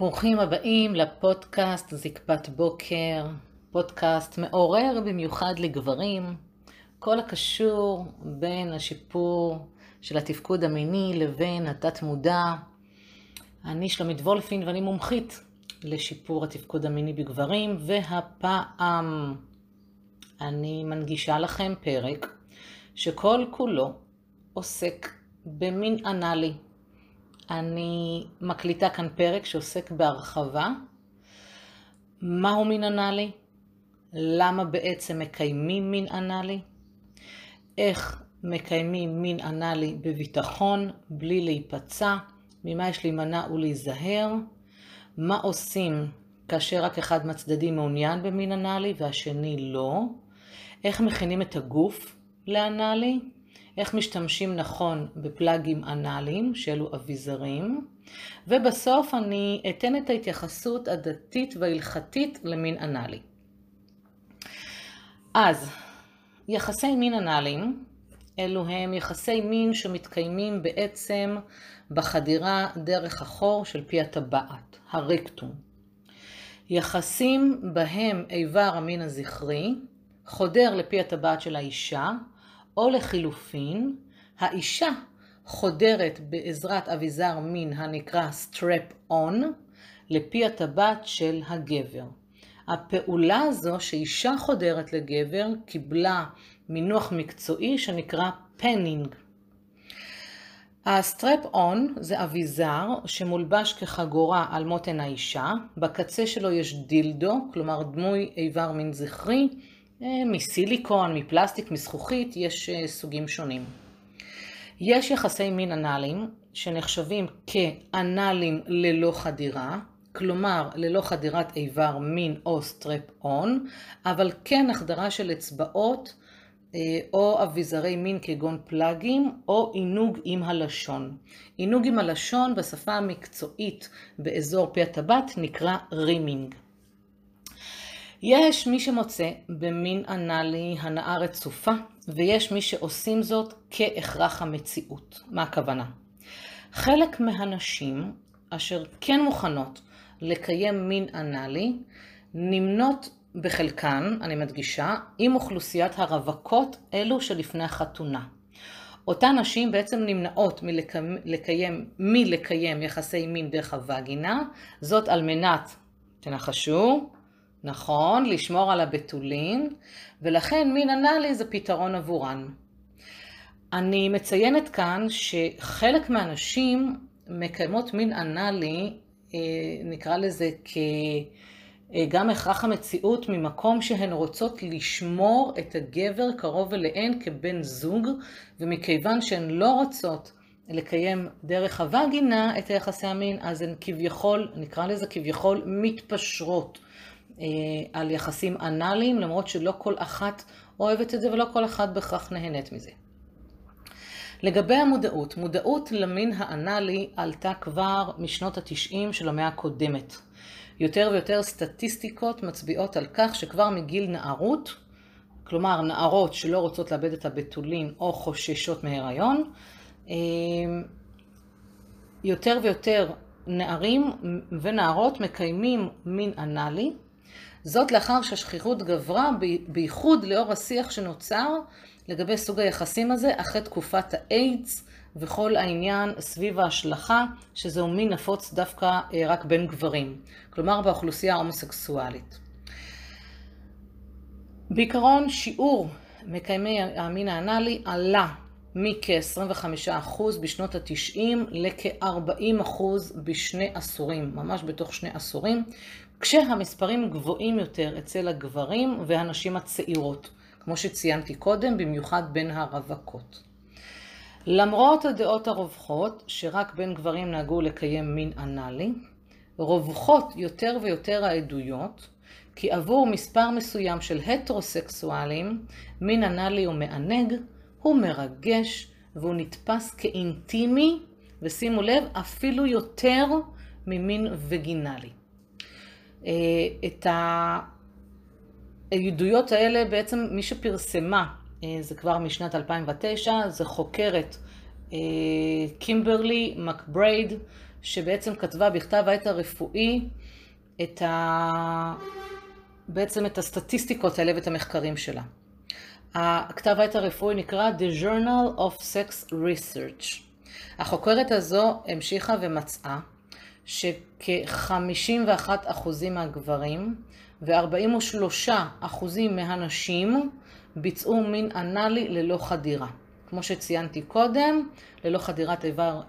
ברוכים הבאים לפודקאסט זקפת בוקר, פודקאסט מעורר במיוחד לגברים, כל הקשור בין השיפור של התפקוד המיני לבין התת מודע. אני שלמית וולפין ואני מומחית לשיפור התפקוד המיני בגברים, והפעם אני מנגישה לכם פרק שכל כולו עוסק במין אנלי. אני מקליטה כאן פרק שעוסק בהרחבה. מהו מין אנלי? למה בעצם מקיימים מין אנלי? איך מקיימים מין אנלי בביטחון, בלי להיפצע? ממה יש להימנע ולהיזהר? מה עושים כאשר רק אחד מהצדדים מעוניין במין אנלי והשני לא? איך מכינים את הגוף לאנלי? איך משתמשים נכון בפלאגים אנליים, שאלו אביזרים, ובסוף אני אתן את ההתייחסות הדתית וההלכתית למין אנלי. אז, יחסי מין אנליים, אלו הם יחסי מין שמתקיימים בעצם בחדירה דרך החור של פי הטבעת, הרקטום. יחסים בהם איבר המין הזכרי חודר לפי הטבעת של האישה, או לחילופין, האישה חודרת בעזרת אביזר מין הנקרא strap on לפי הטבעת של הגבר. הפעולה הזו שאישה חודרת לגבר קיבלה מינוח מקצועי שנקרא פנינג. ה-strap on זה אביזר שמולבש כחגורה על מותן האישה, בקצה שלו יש דילדו, כלומר דמוי איבר מין זכרי, מסיליקון, מפלסטיק, מזכוכית, יש סוגים שונים. יש יחסי מין אנליים שנחשבים כאנליים ללא חדירה, כלומר ללא חדירת איבר מין או סטרפ-און, אבל כן החדרה של אצבעות או אביזרי מין כגון פלאגים או עינוג עם הלשון. עינוג עם הלשון בשפה המקצועית באזור פי הטבעת נקרא רימינג. יש מי שמוצא במין אנלי הנאה רצופה, ויש מי שעושים זאת כהכרח המציאות. מה הכוונה? חלק מהנשים אשר כן מוכנות לקיים מין אנלי, נמנות בחלקן, אני מדגישה, עם אוכלוסיית הרווקות אלו שלפני החתונה. אותן נשים בעצם נמנעות מלקיים יחסי מין דרך הווגינה, זאת על מנת, תנחשו, נכון, לשמור על הבתולין, ולכן מין אנלי זה פתרון עבורן. אני מציינת כאן שחלק מהנשים מקיימות מין אנלי, נקרא לזה גם הכרח המציאות, ממקום שהן רוצות לשמור את הגבר קרוב אליהן כבן זוג, ומכיוון שהן לא רוצות לקיים דרך הווגינה את היחסי המין, אז הן כביכול, נקרא לזה כביכול, מתפשרות על יחסים אנליים, למרות שלא כל אחת אוהבת את זה ולא כל אחת בכך נהנית מזה. לגבי המודעות, מודעות למין האנלי עלתה כבר משנות ה-90 של המאה הקודמת. יותר ויותר סטטיסטיקות מצביעות על כך שכבר מגיל נערות, כלומר נערות שלא רוצות לאבד את הבתולין או חוששות מהיריון, יותר ויותר נערים ונערות מקיימים מין אנלי, זאת לאחר שהשכיחות גברה, בייחוד לאור השיח שנוצר לגבי סוג היחסים הזה אחרי תקופת האיידס וכל העניין סביב ההשלכה שזהו מין נפוץ דווקא רק בין גברים, כלומר באוכלוסייה ההומוסקסואלית. בעיקרון שיעור מקיימי המין האנלי עלה מכ-25% בשנות ה-90 לכ-40% בשני עשורים, ממש בתוך שני עשורים, כשהמספרים גבוהים יותר אצל הגברים והנשים הצעירות, כמו שציינתי קודם, במיוחד בין הרווקות. למרות הדעות הרווחות שרק בין גברים נהגו לקיים מין אנלי, רווחות יותר ויותר העדויות, כי עבור מספר מסוים של הטרוסקסואלים, מין אנלי הוא מענג, הוא מרגש והוא נתפס כאינטימי, ושימו לב, אפילו יותר ממין וגינלי. את העדויות האלה בעצם מי שפרסמה, זה כבר משנת 2009, זה חוקרת קימברלי מקברייד, שבעצם כתבה בכתב העת הרפואי את בעצם את הסטטיסטיקות האלה ואת המחקרים שלה. הכתב העת הרפואי נקרא The Journal of Sex Research. החוקרת הזו המשיכה ומצאה שכ-51% מהגברים ו-43% מהנשים ביצעו מין אנלי ללא חדירה. כמו שציינתי קודם, ללא חדירת איבר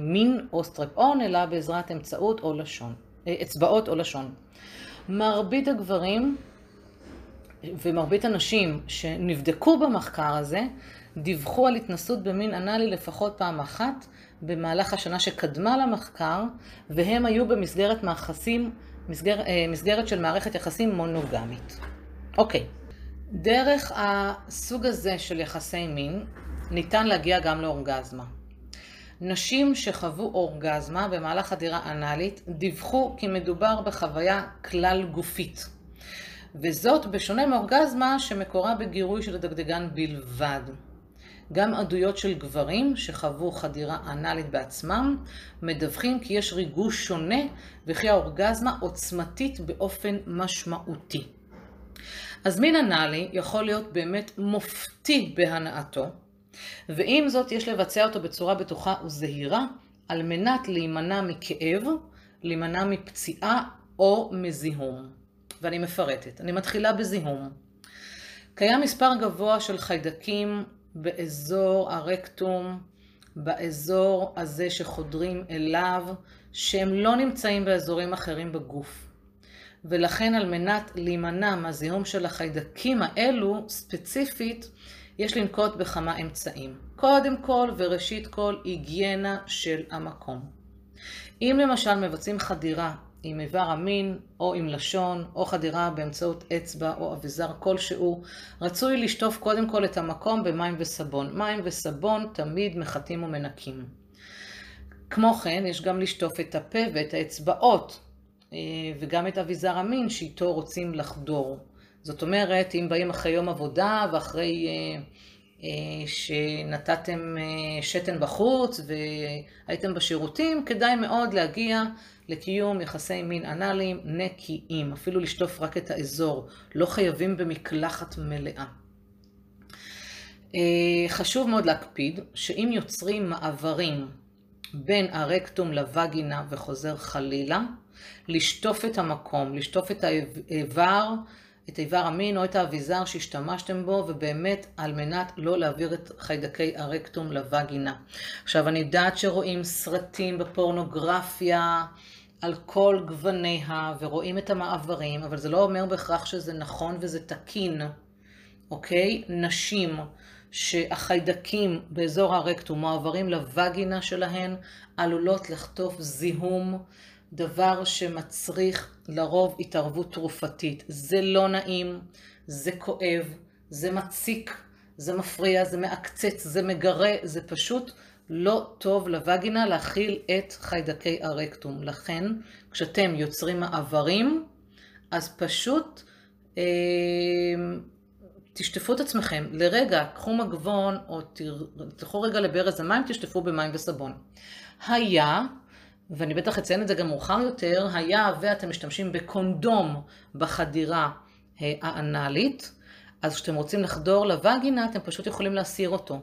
מין או סטרפ-און, אלא בעזרת אמצעות או לשון, אצבעות או לשון. מרבית הגברים ומרבית הנשים שנבדקו במחקר הזה, דיווחו על התנסות במין אנלי לפחות פעם אחת במהלך השנה שקדמה למחקר, והם היו במסגרת מסגרת של מערכת יחסים מונוגמית. אוקיי. דרך הסוג הזה של יחסי מין ניתן להגיע גם לאורגזמה. נשים שחוו אורגזמה במהלך חדירה אנלית דיווחו כי מדובר בחוויה כלל גופית. וזאת בשונה מאורגזמה שמקורה בגירוי של הדגדגן בלבד. גם עדויות של גברים שחוו חדירה אנלית בעצמם מדווחים כי יש ריגוש שונה וכי האורגזמה עוצמתית באופן משמעותי. אז מין אנלי יכול להיות באמת מופתי בהנאתו, ועם זאת יש לבצע אותו בצורה בטוחה וזהירה על מנת להימנע מכאב, להימנע מפציעה או מזיהום. ואני מפרטת. אני מתחילה בזיהום. קיים מספר גבוה של חיידקים באזור הרקטום, באזור הזה שחודרים אליו, שהם לא נמצאים באזורים אחרים בגוף. ולכן על מנת להימנע מהזיהום של החיידקים האלו ספציפית, יש לנקוט בכמה אמצעים. קודם כל וראשית כל, היגיינה של המקום. אם למשל מבצעים חדירה עם איבר המין או עם לשון או חדירה באמצעות אצבע או אביזר כלשהו, רצוי לשטוף קודם כל את המקום במים וסבון. מים וסבון תמיד מחטאים ומנקים. כמו כן, יש גם לשטוף את הפה ואת האצבעות. וגם את אביזר המין שאיתו רוצים לחדור. זאת אומרת, אם באים אחרי יום עבודה ואחרי שנתתם שתן בחוץ והייתם בשירותים, כדאי מאוד להגיע לקיום יחסי מין אנליים נקיים. אפילו לשטוף רק את האזור, לא חייבים במקלחת מלאה. חשוב מאוד להקפיד שאם יוצרים מעברים בין הרקטום לווגינה וחוזר חלילה, לשטוף את המקום, לשטוף את האיבר, המין או את האביזר שהשתמשתם בו, ובאמת על מנת לא להעביר את חיידקי הרקטום לווגינה. עכשיו, אני יודעת שרואים סרטים בפורנוגרפיה על כל גווניה ורואים את המעברים, אבל זה לא אומר בהכרח שזה נכון וזה תקין. אוקיי? נשים שהחיידקים באזור הרקטום מעברים לווגינה שלהן עלולות לחטוף זיהום, דבר שמצריך לרוב התערבות תרופתית. זה לא נעים, זה כואב, זה מציק, זה מפריע, זה מעקצץ, זה מגרה, זה פשוט לא טוב לווגינה להכיל את חיידקי הרקטום. לכן, כשאתם יוצרים מעברים, אז פשוט תשטפו את עצמכם. לרגע, קחו מגבון או תלכו רגע לברז המים, תשטפו במים וסבון. ואני בטח אציין את זה גם מאוחר יותר, היה ואתם משתמשים בקונדום בחדירה האנלית, אז כשאתם רוצים לחדור לווגינה, אתם פשוט יכולים להסיר אותו,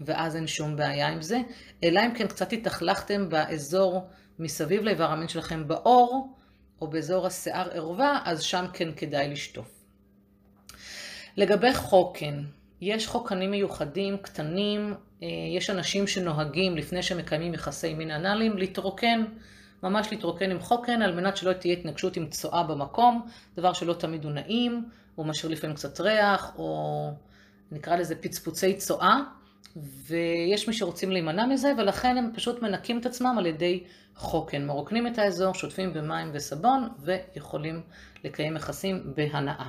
ואז אין שום בעיה עם זה, אלא אם כן קצת התאכלכתם באזור מסביב לאיבר המין שלכם באור, או באזור השיער ערווה, אז שם כן כדאי לשטוף. לגבי חוקן, יש חוקנים מיוחדים, קטנים, יש אנשים שנוהגים לפני שמקיימים יחסי מין אנליים להתרוקן, ממש להתרוקן עם חוקן על מנת שלא תהיה התנגשות עם צואה במקום, דבר שלא תמיד הוא נעים, הוא משאיר לפעמים קצת ריח או נקרא לזה פצפוצי צואה, ויש מי שרוצים להימנע מזה ולכן הם פשוט מנקים את עצמם על ידי חוקן, מרוקנים את האזור, שוטפים במים וסבון ויכולים לקיים יחסים בהנאה.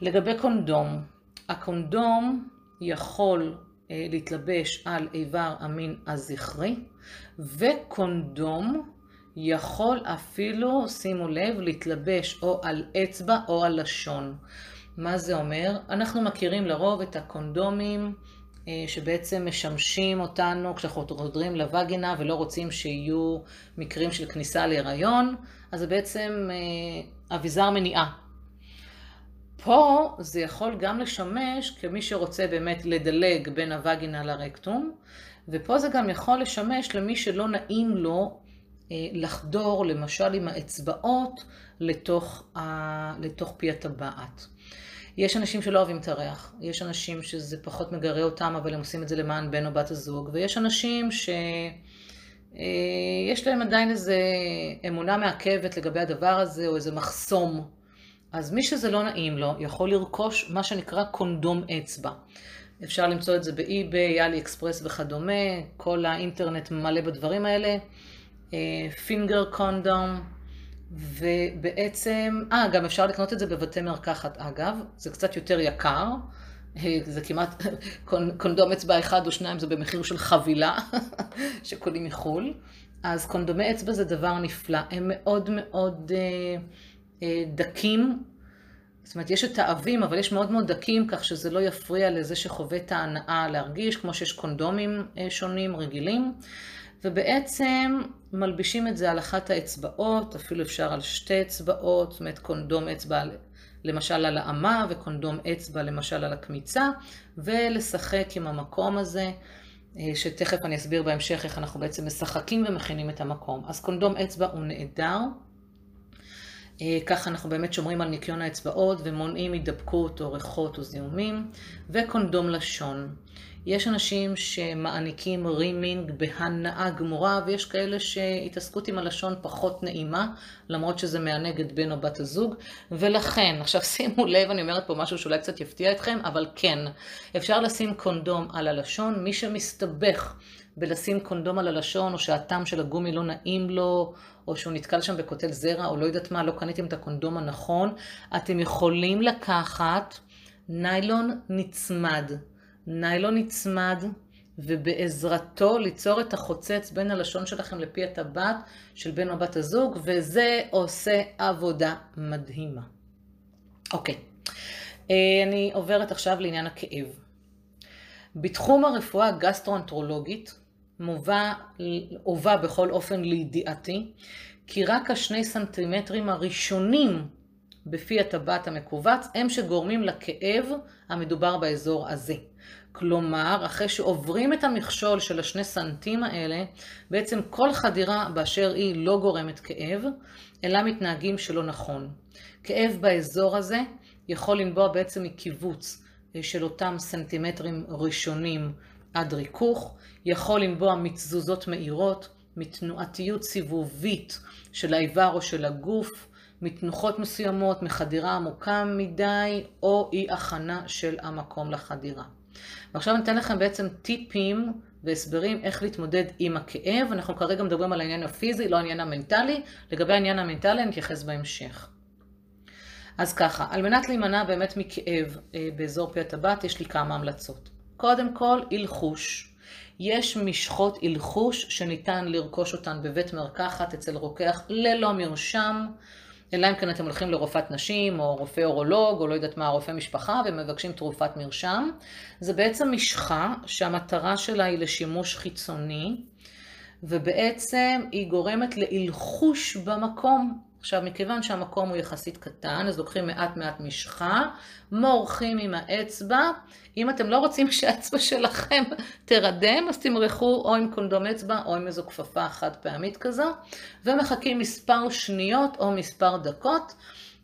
לגבי קונדום, הקונדום יכול להתלבש על איבר המין הזכרי, וקונדום יכול אפילו, שימו לב, להתלבש או על אצבע או על לשון. מה זה אומר? אנחנו מכירים לרוב את הקונדומים שבעצם משמשים אותנו כשאנחנו חודרים לווגינה ולא רוצים שיהיו מקרים של כניסה להיריון, אז זה בעצם אביזר מניעה. פה זה יכול גם לשמש כמי שרוצה באמת לדלג בין הווגינה לרקטום, ופה זה גם יכול לשמש למי שלא נעים לו לחדור למשל עם האצבעות לתוך פי הטבעת. יש אנשים שלא אוהבים את הריח, יש אנשים שזה פחות מגרה אותם, אבל הם עושים את זה למען בן או בת הזוג, ויש אנשים שיש להם עדיין איזו אמונה מעכבת לגבי הדבר הזה, או איזה מחסום. אז מי שזה לא נעים לו, יכול לרכוש מה שנקרא קונדום אצבע. אפשר למצוא את זה באי-ביי, אלי אקספרס וכדומה, כל האינטרנט מלא בדברים האלה. פינגר קונדום, ובעצם, גם אפשר לקנות את זה בבתי מרקחת, אגב, זה קצת יותר יקר, זה כמעט, קונדום אצבע אחד או שניים זה במחיר של חבילה, שקונים מחול, אז קונדומי אצבע זה דבר נפלא, הם מאוד מאוד דקים, זאת אומרת יש את העבים, אבל יש מאוד מאוד דקים, כך שזה לא יפריע לזה שחווה את ההנאה להרגיש, כמו שיש קונדומים שונים רגילים, ובעצם מלבישים את זה על אחת האצבעות, אפילו אפשר על שתי אצבעות, זאת אומרת קונדום אצבע למשל על האמה וקונדום אצבע למשל על הקמיצה, ולשחק עם המקום הזה, שתכף אני אסביר בהמשך איך אנחנו בעצם משחקים ומכינים את המקום. אז קונדום אצבע הוא נהדר, ככה אנחנו באמת שומרים על ניקיון האצבעות ומונעים הידבקות או ריחות או זיהומים, וקונדום לשון. יש אנשים שמעניקים רימינג בהנאה גמורה, ויש כאלה שהתעסקות עם הלשון פחות נעימה, למרות שזה מענג את בן או בת הזוג, ולכן, עכשיו שימו לב, אני אומרת פה משהו שאולי קצת יפתיע אתכם, אבל כן, אפשר לשים קונדום על הלשון, מי שמסתבך בלשים קונדום על הלשון, או שהטעם של הגומי לא נעים לו, או שהוא נתקל שם בקוטל זרע, או לא יודעת מה, לא קניתם את הקונדום הנכון, אתם יכולים לקחת ניילון נצמד, ובעזרתו ליצור את החוצץ בין הלשון שלכם לפי הטבעת של בן או בת הזוג, וזה עושה עבודה מדהימה. אוקיי, אני עוברת עכשיו לעניין הכאב. בתחום הרפואה הגסטרואנטרולוגית מובא בכל אופן לידיעתי, כי רק השני סנטימטרים הראשונים בפי הטבעת המקובץ הם שגורמים לכאב המדובר באזור הזה. כלומר, אחרי שעוברים את המכשול של השני סנטים האלה, בעצם כל חדירה באשר היא לא גורמת כאב, אלא מתנהגים שלא נכון. כאב באזור הזה יכול לנבוע בעצם מקיבוץ של אותם סנטימטרים ראשונים עד ריכוך, יכול לנבוע מתזוזות מהירות, מתנועתיות סיבובית של האיבר או של הגוף, מתנוחות מסוימות, מחדירה עמוקה מדי, או אי הכנה של המקום לחדירה. ועכשיו ניתן לכם בעצם טיפים והסברים איך להתמודד עם הכאב. אנחנו כרגע מדברים על העניין הפיזי, לא העניין המנטלי. לגבי העניין המנטלי נתייחס בהמשך. אז ככה, על מנת להימנע באמת מכאב באזור פי הטבעת, יש לי כמה המלצות. קודם כל, הלחוש. יש משחות הלחוש שניתן לרכוש אותן בבית מרקחת אצל רוקח ללא מרשם, אלא אם כן אתם הולכים לרופאת נשים, או רופא אורולוג, או לא יודעת מה, רופא משפחה, ומבקשים תרופת מרשם. זה בעצם משחה שהמטרה שלה היא לשימוש חיצוני, ובעצם היא גורמת להלחוש במקום. עכשיו, מכיוון שהמקום הוא יחסית קטן, אז לוקחים מעט משחה, מורחים עם האצבע. אם אתם לא רוצים שהאצבע שלכם תרדם, אז תמרחו או עם קונדום אצבע או עם איזו כפפה חד פעמית כזו, ומחכים מספר שניות או מספר דקות,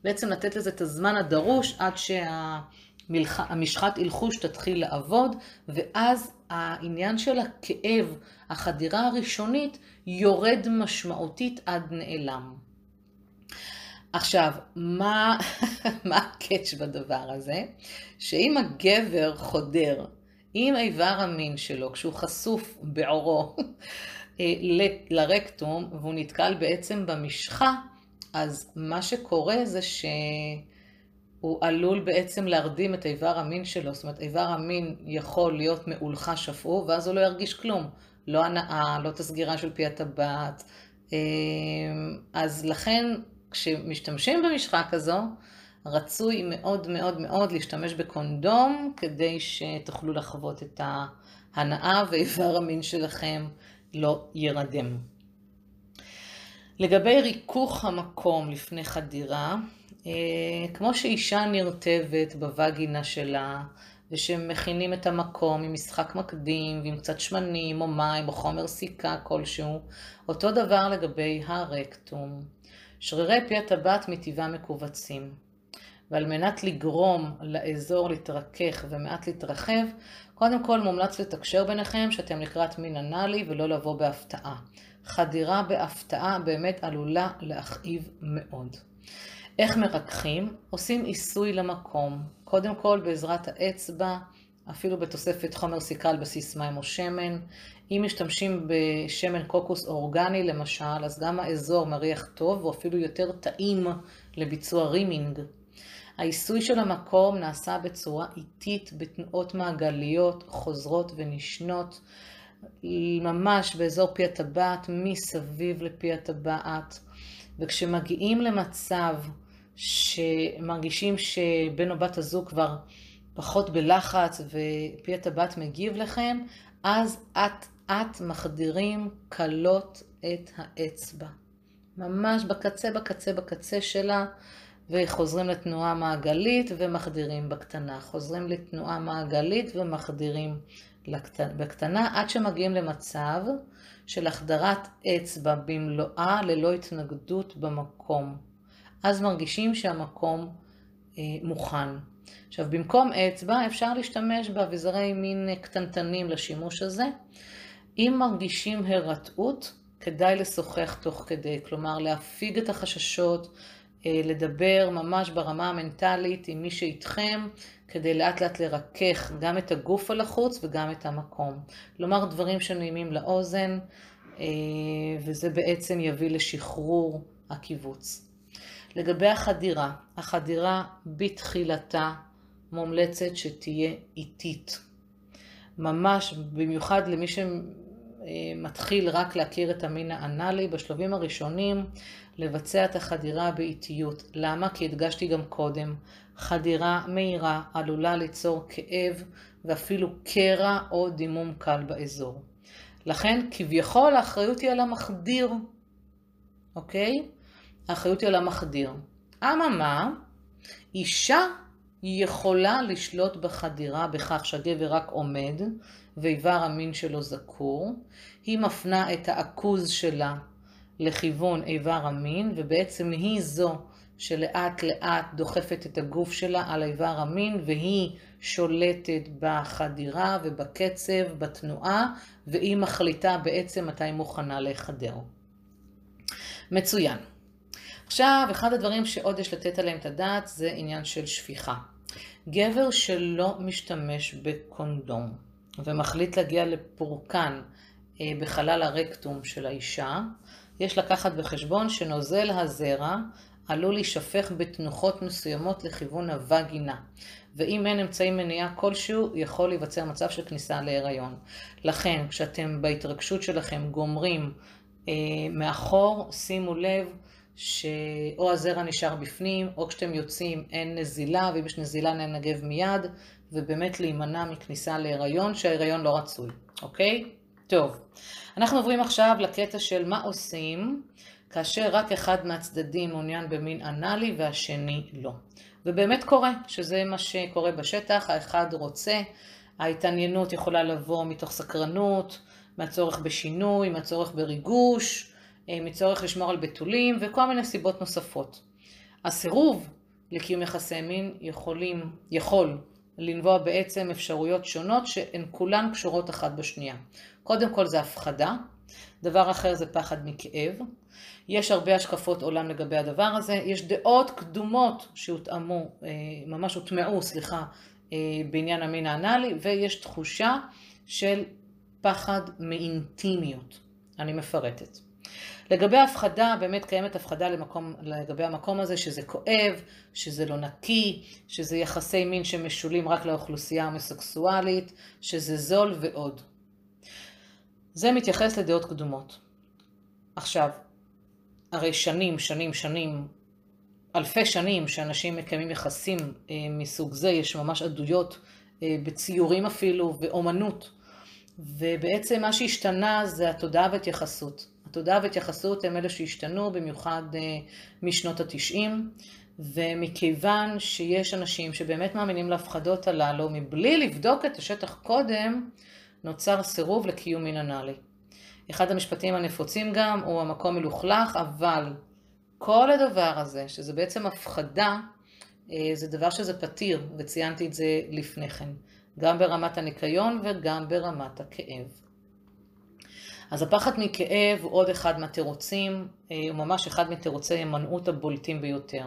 בעצם לתת לזה את הזמן הדרוש עד שהמשחת הלחוש תתחיל לעבוד, ואז העניין של הכאב, החדירה הראשונית, יורד משמעותית עד נעלם. עכשיו, מה הקאץ' בדבר הזה? שאם הגבר חודר עם איבר המין שלו, כשהוא חשוף בעורו לרקטום, והוא נתקל בעצם במשחה, אז מה שקורה זה שהוא עלול בעצם להרדים את איבר המין שלו. זאת אומרת, איבר המין יכול להיות מעולך שפעו, ואז הוא לא ירגיש כלום. לא הנאה, לא תסגירה של פי הטבעת. אז לכן, כשמשתמשים במשחה כזו, רצוי מאוד מאוד מאוד להשתמש בקונדום כדי שתוכלו לחוות את ההנאה ואיבר המין שלכם לא ירדם. לגבי ריכוך המקום לפני חדירה, כמו שאישה נרטבת בווגינה שלה, ושמכינים את המקום עם משחק מקדים ועם קצת שמנים או מים או חומר סיכה כלשהו, אותו דבר לגבי הרקטום. שרירי פי הטבעת מטבעה מקובצים, ועל מנת לגרום לאזור להתרכך ומעט להתרחב, קודם כל מומלץ לתקשר ביניכם שאתם לקראת מין אנלי ולא לבוא בהפתעה. חדירה בהפתעה באמת עלולה להכאיב מאוד. איך מרככים? עושים עיסוי למקום. קודם כל בעזרת האצבע, אפילו בתוספת חומר סיכה על בסיס מים או שמן. אם משתמשים בשמן קוקוס אורגני למשל, אז גם האזור מריח טוב ואפילו יותר טעים לביצוע רימינג. העיסוי של המקום נעשה בצורה איטית, בתנועות מעגליות, חוזרות ונשנות, ממש באזור פי הטבעת, מסביב לפי הטבעת. וכשמגיעים למצב שמרגישים שבן או בת הזוג כבר פחות בלחץ ופי הטבעת מגיב לכם, אז את מחדירים קלות את האצבע. ממש בקצה, בקצה, בקצה שלה, וחוזרים לתנועה מעגלית ומחדירים בקטנה. חוזרים לתנועה מעגלית ומחדירים בקטנה, עד שמגיעים למצב של החדרת אצבע במלואה ללא התנגדות במקום. אז מרגישים שהמקום מוכן. עכשיו, במקום אצבע אפשר להשתמש באביזרי מין קטנטנים לשימוש הזה. אם מרגישים הרתעות, כדאי לשוחח תוך כדי, כלומר להפיג את החששות, לדבר ממש ברמה המנטלית עם מי שאיתכם, כדי לאט לאט לרכך גם את הגוף על החוץ וגם את המקום. לומר דברים שנעימים לאוזן, וזה בעצם יביא לשחרור הקיבוץ. לגבי החדירה, החדירה בתחילתה מומלצת שתהיה איטית. ממש במיוחד למי שמתחיל רק להכיר את המין האנלי, בשלבים הראשונים לבצע את החדירה באיטיות. למה? כי הדגשתי גם קודם. חדירה מהירה עלולה ליצור כאב ואפילו קרע או דימום קל באזור. לכן כביכול האחריות היא על המחדיר. אוקיי? האחריות היא על המחדיר. אממה, אישה יכולה לשלוט בחדירה בכך שהגבר רק עומד ואיבר המין שלו זקור. היא מפנה את העכוז שלה לכיוון איבר המין, ובעצם היא זו שלאט לאט דוחפת את הגוף שלה על איבר המין, והיא שולטת בחדירה ובקצב, בתנועה, והיא מחליטה בעצם מתי מוכנה להיחדר. מצוין. עכשיו, אחד הדברים שעוד יש לתת עליהם את הדעת זה עניין של שפיכה. גבר שלא משתמש בקונדום ומחליט להגיע לפורקן בחלל הרקטום של האישה, יש לקחת בחשבון שנוזל הזרע עלול להישפך בתנוחות מסוימות לכיוון הווגינה, ואם אין אמצעי מניעה כלשהו, יכול להיווצר מצב של כניסה להיריון. לכן, כשאתם בהתרגשות שלכם גומרים מאחור, שימו לב שאו הזרע נשאר בפנים, או כשאתם יוצאים אין נזילה, ואם יש נזילה ננגב מיד, ובאמת להימנע מכניסה להיריון, שההיריון לא רצוי, אוקיי? טוב, אנחנו עוברים עכשיו לקטע של מה עושים כאשר רק אחד מהצדדים מעוניין במין אנלי והשני לא. ובאמת קורה, שזה מה שקורה בשטח, האחד רוצה, ההתעניינות יכולה לבוא מתוך סקרנות, מהצורך בשינוי, מהצורך בריגוש, מצורך לשמור על ביטולים וכל מיני סיבות נוספות. הסירוב לקיום יחסי מין יכול לנבוע בעצם אפשרויות שונות שהן כולן קשורות אחת בשנייה. קודם כל זה הפחדה, דבר אחר זה פחד מכאב. יש הרבה השקפות עולם לגבי הדבר הזה, יש דעות קדומות שהוטמעו בעניין המין האנלי, ויש תחושה של פחד מאינטימיות. אני מפרטת. לגבי הפחדה, באמת קיימת הפחדה לגבי המקום הזה, שזה כואב, שזה לא נקי, שזה יחסי מין שמשולים רק לאוכלוסייה המסקסואלית, שזה זול ועוד. זה מתייחס לדעות קדומות. עכשיו, הרי שנים אלפי שנים שאנשים מקיימים יחסים מסוג זה, יש ממש עדויות בציורים אפילו ואומנות, ובעצם מה שהשתנה זה התודעה והתייחסות. התודעה והתייחסות הם אלה שהשתנו במיוחד משנות ה-90, ומכיוון שיש אנשים שבאמת מאמינים להפחדות הללו, מבלי לבדוק את השטח קודם, נוצר סירוב לקיום מין אנלי. אחד המשפטים הנפוצים גם הוא המקום מלוכלך, אבל כל הדבר הזה, שזה בעצם הפחדה, זה דבר שזה פתיר, וציינתי את זה לפני כן, גם ברמת הניקיון וגם ברמת הכאב. אז הפחד מכאב הוא עוד אחד מהתירוצים, הוא ממש אחד מתירוצי הימנעות הבולטים ביותר.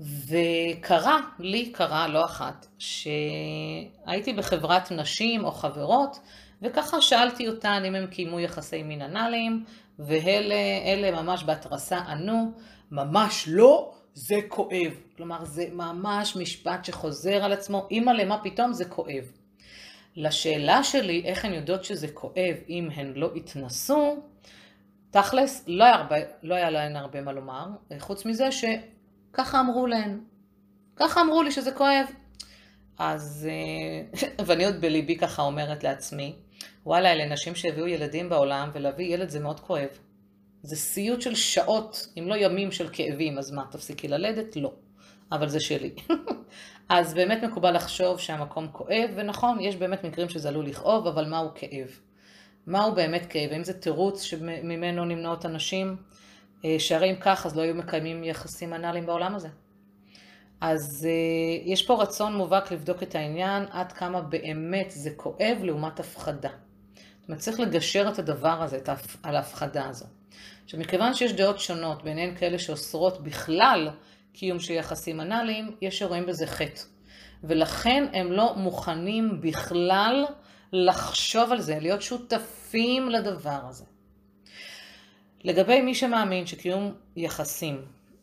וקרה, לי קרה לא אחת, שהייתי בחברת נשים או חברות, וככה שאלתי אותן אם הם קיימו יחסי מין אנליים, ואלה ממש בהתרסה ענו, ממש לא, זה כואב. כלומר, זה ממש משפט שחוזר על עצמו, אמא למה פתאום זה כואב. לשאלה שלי, איך הן יודעות שזה כואב אם הן לא התנסו, תכלס, לא היה להן הרבה מה לומר, חוץ מזה שככה אמרו להן, ככה אמרו לי שזה כואב. אז, ואני עוד בליבי ככה אומרת לעצמי, וואלה, אלה נשים שהביאו ילדים בעולם, ולהביא ילד זה מאוד כואב. זה סיוט של שעות, אם לא ימים של כאבים, אז מה, תפסיקי ללדת? לא. אבל זה שלי. אז באמת מקובל לחשוב שהמקום כואב, ונכון, יש באמת מקרים שזה עלול לכאוב, אבל מהו כאב? מהו באמת כאב? האם זה תירוץ שממנו נמנעות אנשים, שהרי אם כך, אז לא היו מקיימים יחסים אנליים בעולם הזה. אז יש פה רצון מובהק לבדוק את העניין, עד כמה באמת זה כואב לעומת הפחדה. זאת אומרת, צריך לגשר את הדבר הזה, על ההפחדה הזו. שמכיוון שיש דעות שונות, ביניהן כאלה שאוסרות בכלל קיום של יחסים אנליים, יש שרואים בזה חטא. ולכן הם לא מוכנים בכלל לחשוב על זה, להיות שותפים לדבר הזה. לגבי מי שמאמין שקיום יחסים,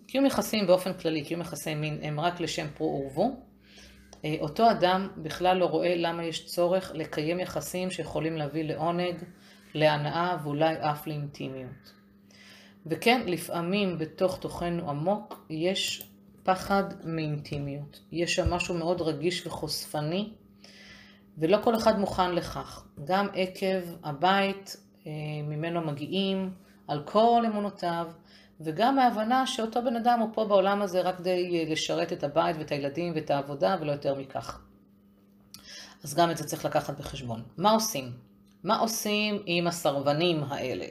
קיום יחסים באופן כללי, קיום יחסי מין, הם רק לשם פרו ורבו, אותו אדם בכלל לא רואה למה יש צורך לקיים יחסים שיכולים להביא לעונג, להנאה ואולי אף לאינטימיות. וכן, לפעמים בתוך תוכנו עמוק יש פחד מאינטימיות. יש שם משהו מאוד רגיש וחושפני, ולא כל אחד מוכן לכך. גם עקב הבית ממנו מגיעים על כל אמונותיו, וגם ההבנה שאותו בן אדם הוא פה בעולם הזה רק די לשרת את הבית ואת הילדים ואת העבודה, ולא יותר מכך. אז גם את זה צריך לקחת בחשבון. מה עושים? מה עושים עם הסרבנים האלה?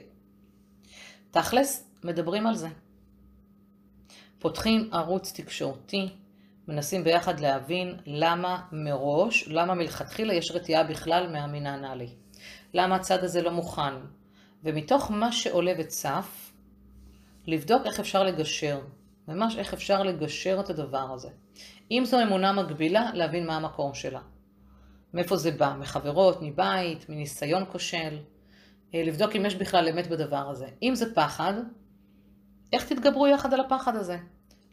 תכלס, מדברים על זה. פותחים ערוץ תקשורתי, מנסים ביחד להבין למה מראש, למה מלכתחילה יש רתיעה בכלל מהמין האנלי. למה הצד הזה לא מוכן. ומתוך מה שעולה וצף, לבדוק איך אפשר לגשר, ממש איך אפשר לגשר את הדבר הזה. אם זו אמונה מגבילה, להבין מה המקום שלה. מאיפה זה בא? מחברות, מבית, מניסיון כושל. לבדוק אם יש בכלל אמת בדבר הזה. אם זה פחד, איך תתגברו יחד על הפחד הזה?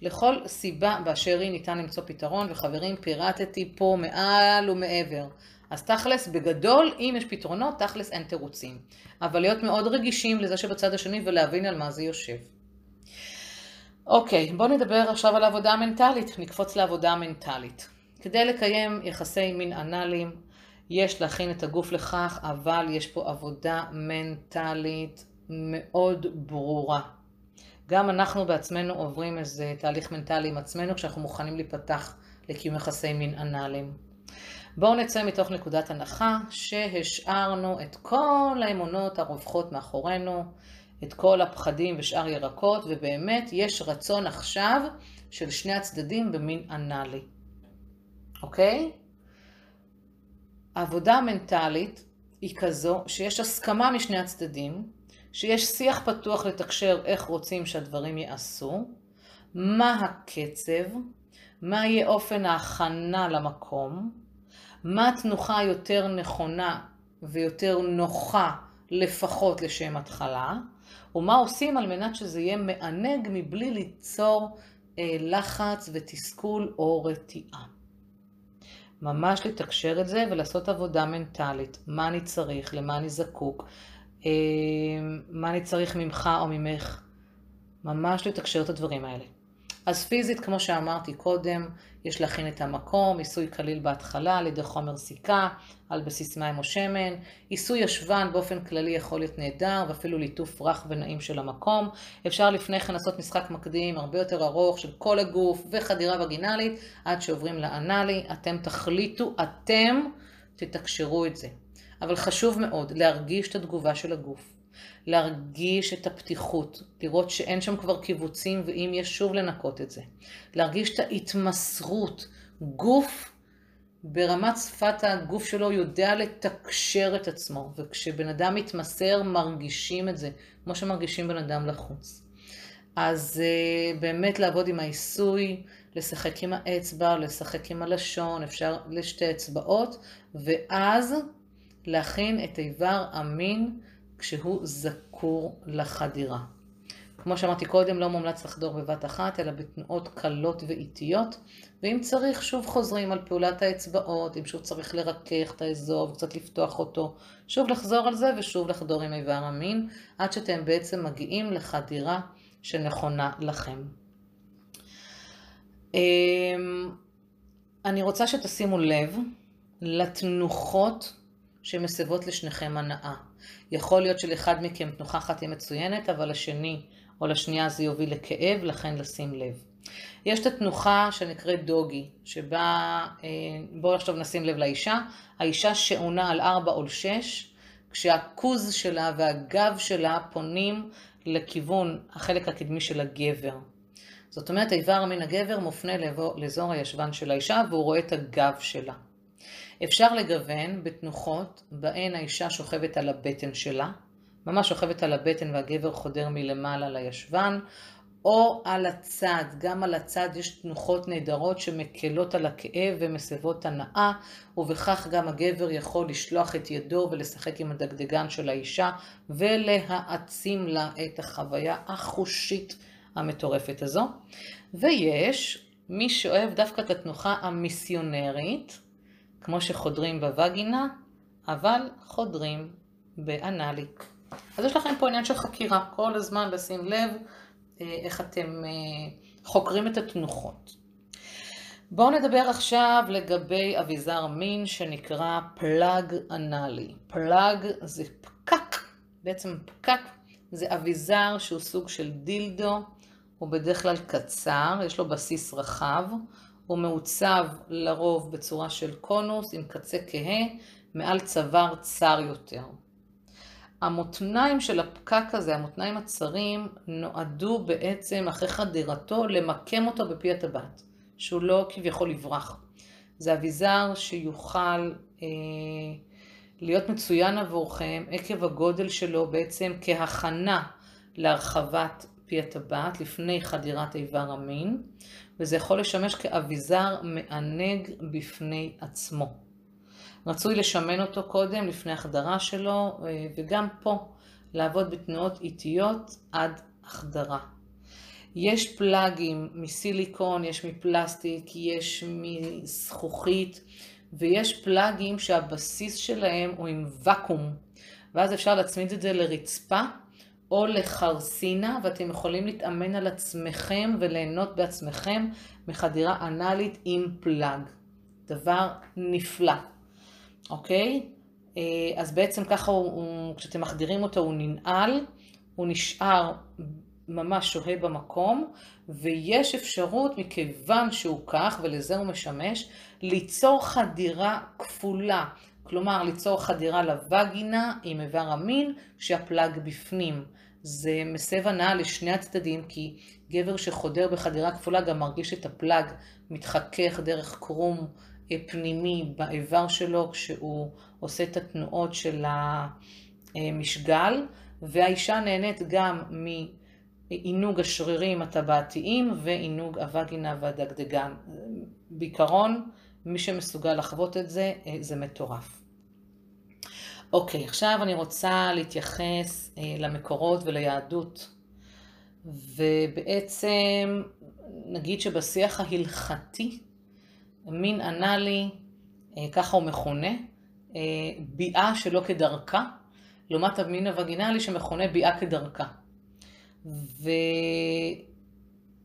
לכל סיבה באשר היא ניתן למצוא פתרון, וחברים, פירטתי פה מעל ומעבר. אז תכלס, בגדול, אם יש פתרונות, תכלס אין תירוצים. אבל להיות מאוד רגישים לזה שבצד השני ולהבין על מה זה יושב. אוקיי, בואו נדבר עכשיו על העבודה המנטלית, נקפוץ לעבודה המנטלית. כדי לקיים יחסי מין אנליים, יש להכין את הגוף לכך, אבל יש פה עבודה מנטלית מאוד ברורה. גם אנחנו בעצמנו עוברים איזה תהליך מנטלי עם עצמנו, כשאנחנו מוכנים להיפתח לקיום יחסי מין אנליים. בואו נצא מתוך נקודת הנחה שהשארנו את כל האמונות הרווחות מאחורינו, את כל הפחדים ושאר ירקות, ובאמת יש רצון עכשיו של שני הצדדים במין אנלי. אוקיי? העבודה המנטלית היא כזו שיש הסכמה משני הצדדים, שיש שיח פתוח לתקשר איך רוצים שהדברים יעשו, מה הקצב, מה יהיה אופן ההכנה למקום, מה התנוחה יותר נכונה ויותר נוחה לפחות לשם התחלה, ומה עושים על מנת שזה יהיה מענג מבלי ליצור לחץ ותסכול או רתיעה. ממש לתקשר את זה ולעשות עבודה מנטלית. מה אני צריך, למה אני זקוק, מה אני צריך ממך או ממך. ממש לתקשר את הדברים האלה. אז פיזית, כמו שאמרתי קודם, יש להכין את המקום, עיסוי כליל בהתחלה, על ידי חומר סיכה, על בסיס מים או שמן, עיסוי ישבן באופן כללי יכול להיות נהדר, ואפילו ליטוף רך ונעים של המקום. אפשר לפני כן לעשות משחק מקדים, הרבה יותר ארוך של כל הגוף וחדירה וגינלית, עד שעוברים לאנלי, אתם תחליטו, אתם תתקשרו את זה. אבל חשוב מאוד להרגיש את התגובה של הגוף. להרגיש את הפתיחות, לראות שאין שם כבר קיבוצים ואם יש שוב לנקות את זה. להרגיש את ההתמסרות, גוף ברמת שפת הגוף שלו יודע לתקשר את עצמו, וכשבן אדם מתמסר מרגישים את זה, כמו שמרגישים בן אדם לחוץ. אז באמת לעבוד עם העיסוי, לשחק עם האצבע, לשחק עם הלשון, אפשר לשתי אצבעות, ואז להכין את איבר המין, כשהוא זקור לחדירה. כמו שאמרתי קודם, לא מומלץ לחדור בבת אחת, אלא בתנועות קלות ואיטיות, ואם צריך שוב חוזרים על פעולת האצבעות, אם שוב צריך לרכך את האזור וקצת לפתוח אותו, שוב לחזור על זה ושוב לחדור עם איבר המין, עד שאתם בעצם מגיעים לחדירה שנכונה לכם. אני רוצה שתשימו לב לתנוחות שמסבות לשניכם הנאה. יכול להיות שלאחד מכם תנוחה אחת היא מצוינת, אבל לשני או לשנייה זה יוביל לכאב, לכן לשים לב. יש את התנוחה שנקראת דוגי, שבה, בואו עכשיו נשים לב לאישה, האישה שעונה על 4 או 6, כשהכוז שלה והגב שלה פונים לכיוון החלק הקדמי של הגבר. זאת אומרת, איבר מן הגבר מופנה לאזור הישבן של האישה, והוא רואה את הגב שלה. אפשר לגוון בתנוחות בהן האישה שוכבת על הבטן שלה, ממש שוכבת על הבטן והגבר חודר מלמעלה לישבן, או על הצד, גם על הצד יש תנוחות נהדרות שמקלות על הכאב ומסבות הנאה, ובכך גם הגבר יכול לשלוח את ידו ולשחק עם הדגדגן של האישה, ולהעצים לה את החוויה החושית המטורפת הזו. ויש מי שאוהב דווקא את התנוחה המיסיונרית, כמו שחודרים בווגינה, אבל חודרים באנלי. אז יש לכם פה עניין של חקירה, כל הזמן לשים לב איך אתם חוקרים את התנוחות. בואו נדבר עכשיו לגבי אביזר מין שנקרא פלאג אנלי. פלאג זה פקק, בעצם פקק זה אביזר שהוא סוג של דילדו, הוא בדרך כלל קצר, יש לו בסיס רחב, הוא מעוצב לרוב בצורה של קונוס עם קצה כהה מעל צוואר צר יותר. המותניים של הפקק הזה, המותניים הצרים, נועדו בעצם אחרי חדירתו למקם אותו בפי הטבעת, שהוא לא כביכול לברח. זה אביזר שיוכל להיות מצוין עבורכם עקב הגודל שלו בעצם כהכנה להרחבת פי הטבעת לפני חדירת איבר המין, וזה יכול לשמש כאביזר מענג בפני עצמו. רצוי לשמן אותו קודם לפני החדרה שלו, וגם פה לעבוד בתנועות איטיות עד החדרה. יש פלאגים מסיליקון, יש מפלסטיק, יש מזכוכית, ויש פלאגים שהבסיס שלהם הוא עם וקום, ואז אפשר להצמיד את זה לרצפה או לחרסינה, ואתם יכולים להתאמן על עצמכם וליהנות בעצמכם מחדירה אנלית עם פלאג. דבר נפלא. אוקיי? אז בעצם ככה כשאתם מחדירים אותו הוא ננעל, הוא נשאר ממש שוהה במקום, ויש אפשרות מכיוון שהוא כך, ולזה הוא משמש, ליצור חדירה כפולה. כלומר, ליצור חדירה לווגינה עם איבר המין שהפלאג בפנים. זה מסב הנאה לשני הצדדים, כי גבר שחודר בחדירה כפולה גם מרגיש את הפלאג מתחכך דרך קרום פנימי באיבר שלו כשהוא עושה את התנועות של המשגל, והאישה נהנית גם מעינוג השרירים הטבעתיים ועינוג הווגינה והדגדגן. בעיקרון, מי שמסוגל לחוות את זה, זה מטורף. אוקיי, עכשיו אני רוצה להתייחס למקורות וליהדות. ובעצם נגיד שבשיח ההלכתי, מין אנלי, ככה הוא מכונה, ביאה שלא כדרכה, לעומת המין הווגינלי שמכונה ביאה כדרכה.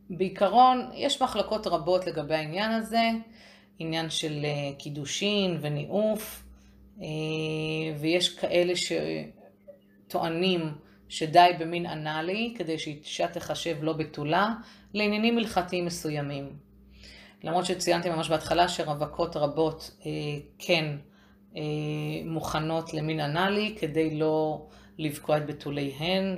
בעיקרון יש מחלקות רבות לגבי העניין הזה, עניין של קידושין וניאוף, ויש כאלה שטוענים שדי במין אנלי כדי שאישה תחשב לא בתולה לעניינים הלכתיים מסוימים. למרות שציינתי ממש בהתחלה שרווקות רבות כן מוכנות למין אנלי כדי לא לבקוע את בתוליהן,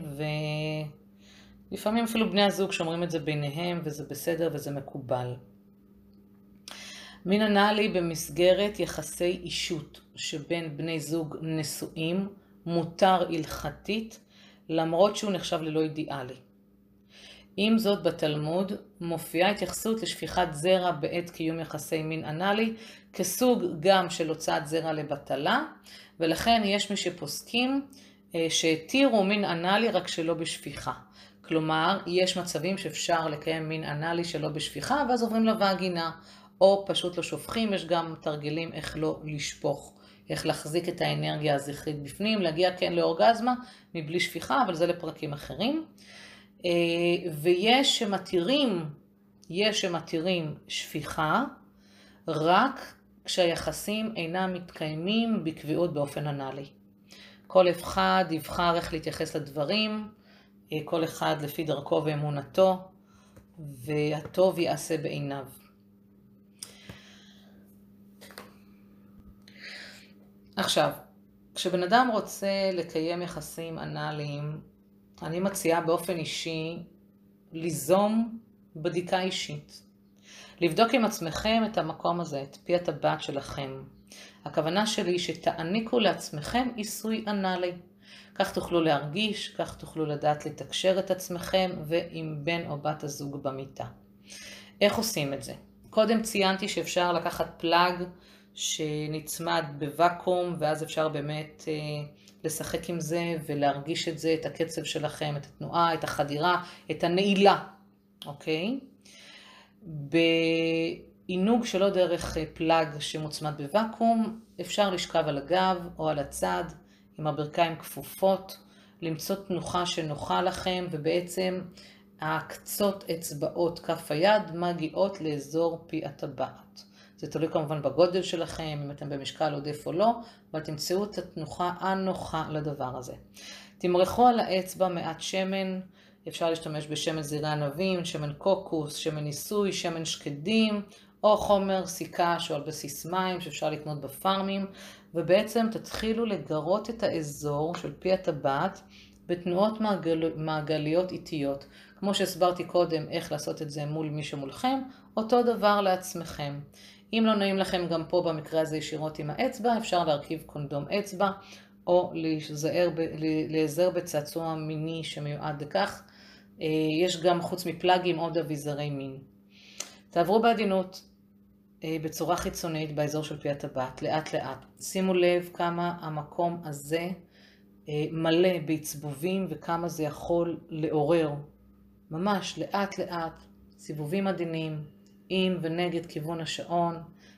ולפעמים אפילו בני הזוג שומרים את זה ביניהם וזה בסדר וזה מקובל. מין אנלי במסגרת יחסי אישות שבין בני זוג נשואים מותר הלכתית למרות שהוא נחשב ללא אידיאלי. עם זאת בתלמוד מופיעה התייחסות לשפיכת זרע בעת קיום יחסי מין אנלי כסוג גם של הוצאת זרע לבטלה, ולכן יש מי שפוסקים שהתירו מין אנלי רק שלא בשפיכה. כלומר, יש מצבים שאפשר לקיים מין אנלי שלא בשפיכה ואז עוברים לוואגינה, או פשוט לא שופכים. יש גם תרגילים איך לא לשפוך, איך להחזיק את האנרגיה הזכרית בפנים, להגיע כן לאורגזמה מבלי שפיכה, אבל זה לפרקים אחרים. ויש שמתירים, שפיכה רק כשהיחסים אינם מתקיימים בקביעות באופן אנלי. כל אחד יבחר איך להתייחס לדברים, כל אחד לפי דרכו ואמונתו, והטוב יעשה בעיניו. עכשיו, כשבן אדם רוצה לקיים יחסים אנליים, אני מציעה באופן אישי ליזום בדיקה אישית. לבדוק עם עצמכם את המקום הזה, את פי הטבעת שלכם. הכוונה שלי היא שתעניקו לעצמכם עיסוי אנלי. כך תוכלו להרגיש, כך תוכלו לדעת לתקשר את עצמכם ועם בן או בת הזוג במיטה. איך עושים את זה? קודם ציינתי שאפשר לקחת פלאג שנצמד בוואקום, ואז אפשר באמת לשחק עם זה ולהרגיש את זה, את הקצב שלכם, את התנועה, את החדירה, את הנעילה, אוקיי? בעינוג שלא דרך פלאג שמוצמד בוואקום, אפשר לשכב על הגב או על הצד עם הברכיים כפופות, למצוא תנוחה שנוחה לכם, ובעצם הקצות אצבעות כף היד מגיעות לאזור פי הטבעת. זה תלוי כמובן בגודל שלכם, אם אתם במשקל עודף או לא, ותמצאו את התנוחה הנוחה לדבר הזה. תמרחו על האצבע מעט שמן, אפשר להשתמש בשמן זרעי ענבים, שמן קוקוס, שמן ניסוי, שמן שקדים, או חומר סיקש או על בסיס מים שאפשר לקנות בפארמים, ובעצם תתחילו לגרות את האזור של פי הטבעת בתנועות מעגליות איטיות. כמו שהסברתי קודם איך לעשות את זה מול מי שמולכם, אותו דבר לעצמכם. אם לא נעים לכם גם פה במקרה הזה ישירות עם האצבע, אפשר להרכיב קונדום אצבע, או להיזהר בצעצוע מיני שמיועד לכך. יש גם חוץ מפלאגים עוד אביזרי מין. תעברו בעדינות בצורה חיצונית באזור של פי הטבעת, לאט לאט. שימו לב כמה המקום הזה מלא בעצבובים וכמה זה יכול לעורר. ממש לאט לאט, סיבובים עדינים, עם ונגד כיוון השעון,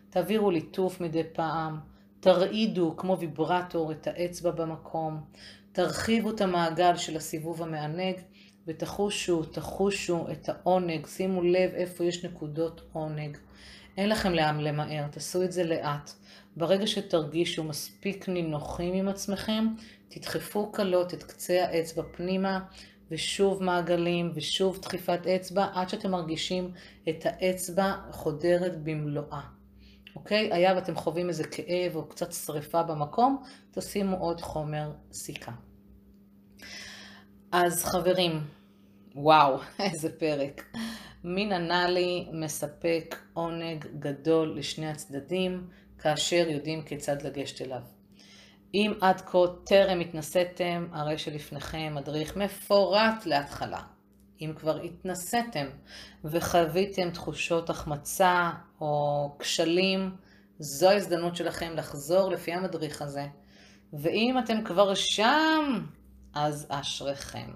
תעבירו ליטוף מדי פעם, תרעידו כמו ויברטור את האצבע במקום, תרחיבו את המעגל של הסיבוב המענג, ותחושו את העונג, שימו לב איפה יש נקודות עונג. אין לכם למהר, תעשו את זה לאט. ברגע שתרגישו מספיק נינוחים עם עצמכם, תדחפו קלות את קצה האצבע פנימה, ושוב מעגלים, ושוב דחיפת אצבע, עד שאתם מרגישים את האצבע חודרת במלואה. אוקיי? היה ואתם חווים איזה כאב או קצת שריפה במקום, תשימו עוד חומר סיכה. אז חברים, וואו, איזה פרק. מין אנלי מספק עונג גדול לשני הצדדים, כאשר יודעים כיצד לגשת אליו. אם עד כה טרם התנסיתם, הרי שלפניכם מדריך מפורט להתחלה. אם כבר התנסיתם וחוויתם תחושות החמצה או כשלים, זו ההזדמנות שלכם לחזור לפי המדריך הזה. ואם אתם כבר שם, אז אשריכם.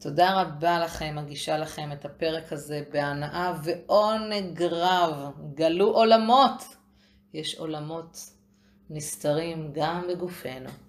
תודה רבה לכם, מגישה לכם את הפרק הזה בהנאה ועונג רב. גלו עולמות. יש עולמות נסתרים גם בגופנו.